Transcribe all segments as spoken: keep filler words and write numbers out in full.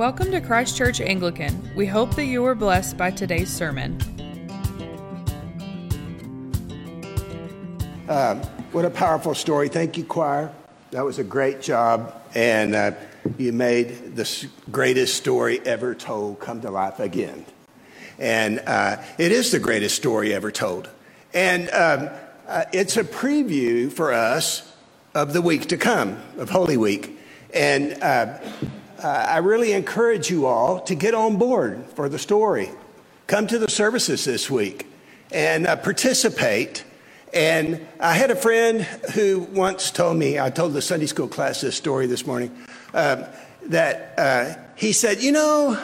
Welcome to Christ Church Anglican. We hope that you were blessed by today's sermon. Uh, what a powerful story. Thank you, choir. That was a great job, and uh, you made the greatest story ever told come to life again. And uh, it is the greatest story ever told. And um, uh, it's a preview for us of the week to come, of Holy Week. And uh, uh, I really encourage you all to get on board for the story. Come to the services this week and uh, participate. And I had a friend who once told me, I told the Sunday school class this story this morning, um, that uh, he said, you know,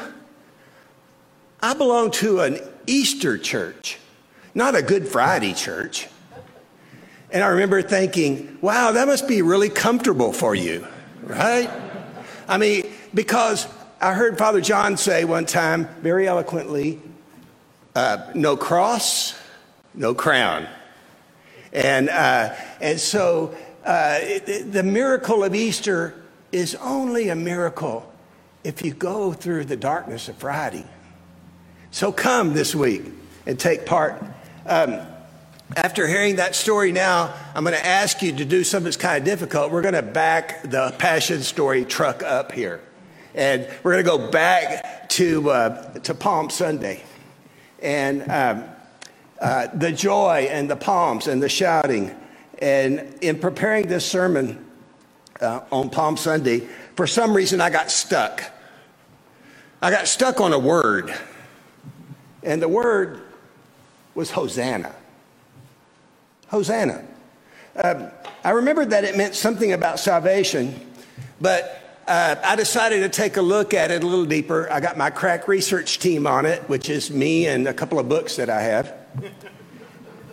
I belong to an Easter church, not a Good Friday church. And I remember thinking, wow, that must be really comfortable for you, right? I mean, because I heard Father John say one time, very eloquently, uh, no cross, no crown. And uh, and so uh, it, the miracle of Easter is only a miracle if you go through the darkness of Friday. So come this week and take part. Um, after hearing that story now, I'm going to ask you to do something that's kind of difficult. We're going to back the Passion Story truck up here. And we're going to go back to uh, to Palm Sunday. And Um, Uh, the joy and the palms and the shouting. And in preparing this sermon uh, on Palm Sunday, for some reason I got stuck. I got stuck on a word. And the word was Hosanna. Hosanna. Uh, I remembered that it meant something about salvation, but Uh, I decided to take a look at it a little deeper. I got my crack research team on it, which is me and a couple of books that I have.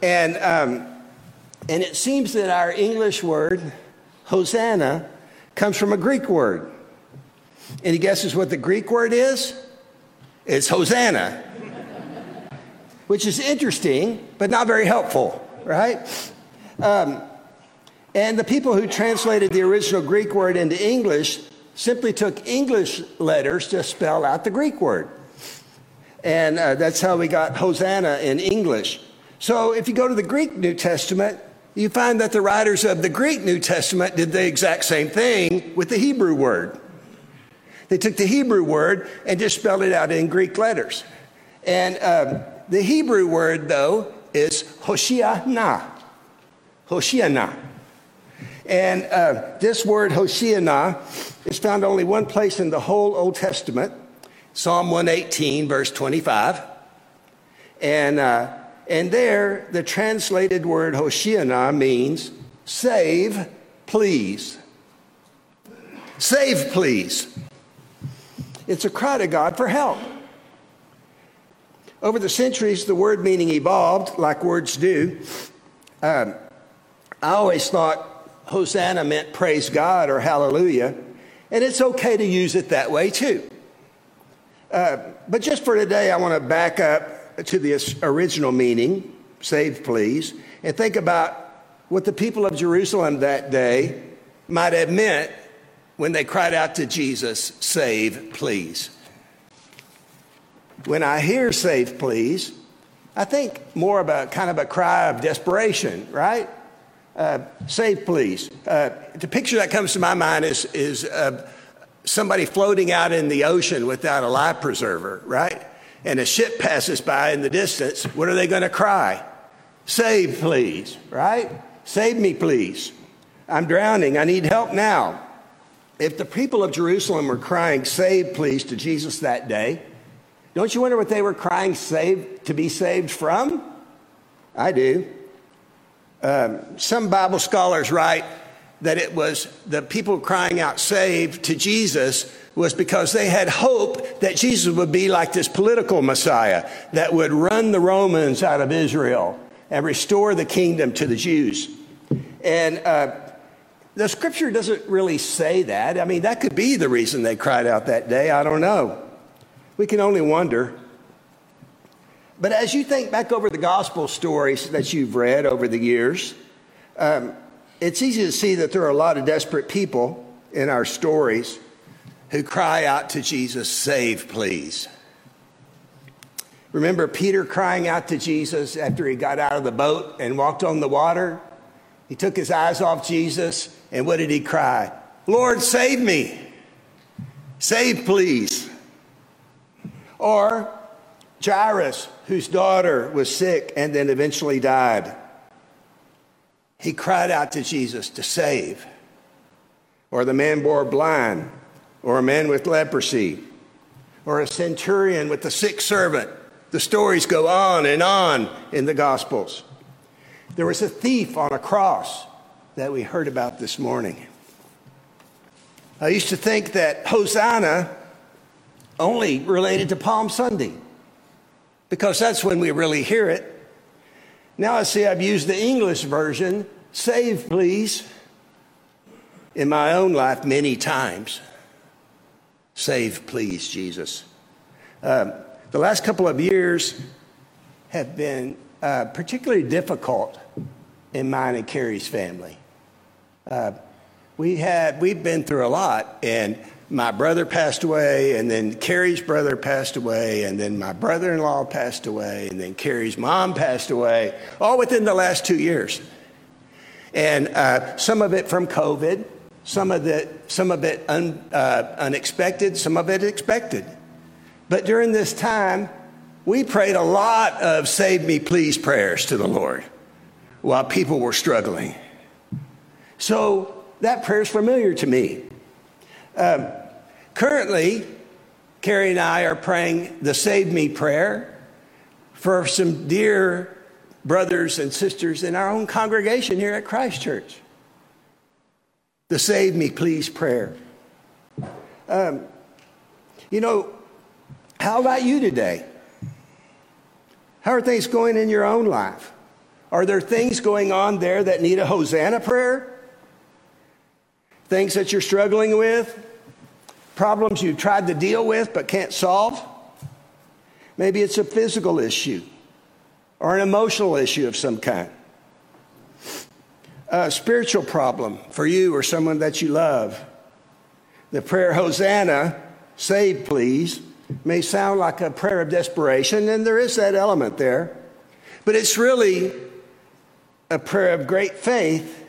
And um, and it seems that our English word, Hosanna, comes from a Greek word. Any guesses what the Greek word is? It's Hosanna, which is interesting, but not very helpful, right? Um, and the people who translated the original Greek word into English simply took English letters to spell out the Greek word. And uh, that's how we got Hosanna in English. So if you go to the Greek New Testament, you find that the writers of the Greek New Testament did the exact same thing with the Hebrew word. They took the Hebrew word and just spelled it out in Greek letters. And um, the Hebrew word, though, is Hoshiana. Hoshiana. And uh, this word, Hoshiana, is found only one place in the whole Old Testament, Psalm one eighteen, verse twenty-five. And uh, and there, the translated word Hoshiana means save, please. Save, please. It's a cry to God for help. Over the centuries, the word meaning evolved, like words do. Um, I always thought Hosanna meant praise God or hallelujah, and it's okay to use it that way too. Uh, but just for today, I want to back up to the original meaning, save please, and think about what the people of Jerusalem that day might have meant when they cried out to Jesus, save please. When I hear save please, I think more of a kind of a cry of desperation, right? Uh, save, please. Uh, the picture that comes to my mind is is uh, somebody floating out in the ocean without a life preserver, right? And a ship passes by in the distance. What are they going to cry? Save, please, right? Save me, please. I'm drowning. I need help now. If the people of Jerusalem were crying, save, please, to Jesus that day, don't you wonder what they were crying, save, to be saved from? I do. Um, some Bible scholars write that it was the people crying out save to Jesus was because they had hope that Jesus would be like this political Messiah that would run the Romans out of Israel and restore the kingdom to the Jews. And uh, the scripture doesn't really say that. I mean, that could be the reason they cried out that day. I don't know. We can only wonder. But as you think back over the gospel stories that you've read over the years, um, it's easy to see that there are a lot of desperate people in our stories who cry out to Jesus, "Save, please." Remember Peter crying out to Jesus after he got out of the boat and walked on the water? He took his eyes off Jesus, and what did he cry? "Lord, save me. Save, please." Or Jairus, whose daughter was sick and then eventually died. He cried out to Jesus to save. Or the man born blind, or a man with leprosy, or a centurion with the sick servant. The stories go on and on in the Gospels. There was a thief on a cross that we heard about this morning. I used to think that Hosanna only related to Palm Sunday, because that's when we really hear it. Now I see I've used the English version, "Save, please," in my own life many times. Save, please, Jesus. Um, The last couple of years have been uh, particularly difficult in mine and Carrie's family. Uh, we had, we've been through a lot, and my brother passed away, and then Carrie's brother passed away, and then my brother-in-law passed away, and then Carrie's mom passed away, all within the last two years. And uh, some of it from COVID, some of it, some of it un, uh, unexpected, some of it expected. But during this time, we prayed a lot of "Save me, please" prayers to the Lord while people were struggling. So that prayer is familiar to me. Um, currently, Carrie and I are praying the "Save me" prayer for some dear brothers and sisters in our own congregation here at Christ Church. The "Save me, please" prayer. Um, you know, how about you today? How are things going in your own life? Are there things going on there that need a Hosanna prayer? Things that you're struggling with? Problems you've tried to deal with but can't solve? Maybe it's a physical issue or an emotional issue of some kind. A spiritual problem for you or someone that you love. The prayer Hosanna, "Save, please," may sound like a prayer of desperation, and there is that element there, but it's really a prayer of great faith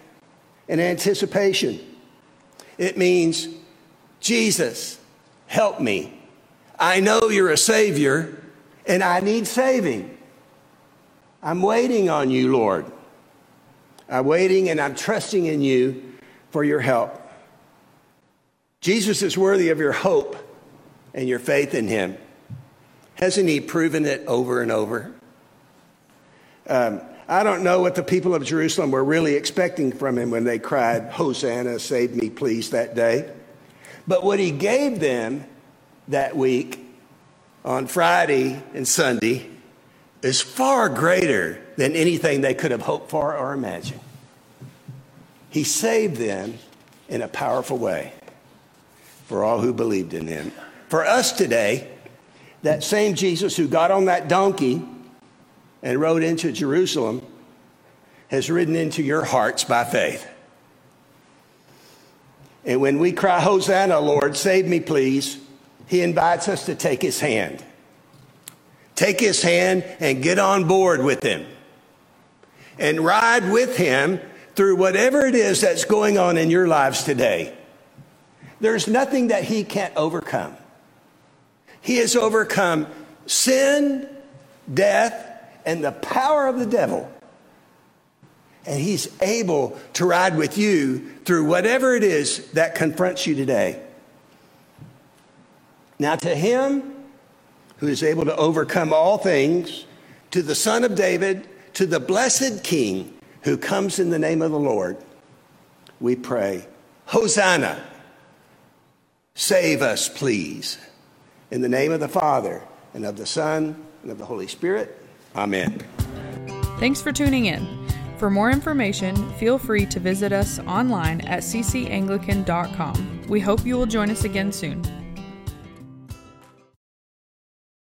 and anticipation. It means, "Jesus, help me. I know you're a Savior, and I need saving. I'm waiting on you, Lord. I'm waiting and I'm trusting in you for your help. Jesus is worthy of your hope and your faith in him." Hasn't he proven it over and over? Um, I don't know what the people of Jerusalem were really expecting from him when they cried, "Hosanna, save me, please," that day. But what he gave them that week on Friday and Sunday is far greater than anything they could have hoped for or imagined. He saved them in a powerful way for all who believed in him. For us today, that same Jesus who got on that donkey and rode into Jerusalem has ridden into your hearts by faith. And when we cry, "Hosanna, Lord, save me, please," he invites us to take his hand. Take his hand and get on board with him. And ride with him through whatever it is that's going on in your lives today. There's nothing that he can't overcome. He has overcome sin, death, and the power of the devil. And he's able to ride with you through whatever it is that confronts you today. Now to him who is able to overcome all things, to the Son of David, to the blessed King who comes in the name of the Lord, we pray, "Hosanna, save us, please." In the name of the Father, and of the Son, and of the Holy Spirit. Amen. Thanks for tuning in. For more information, feel free to visit us online at c c anglican dot com. We hope you will join us again soon.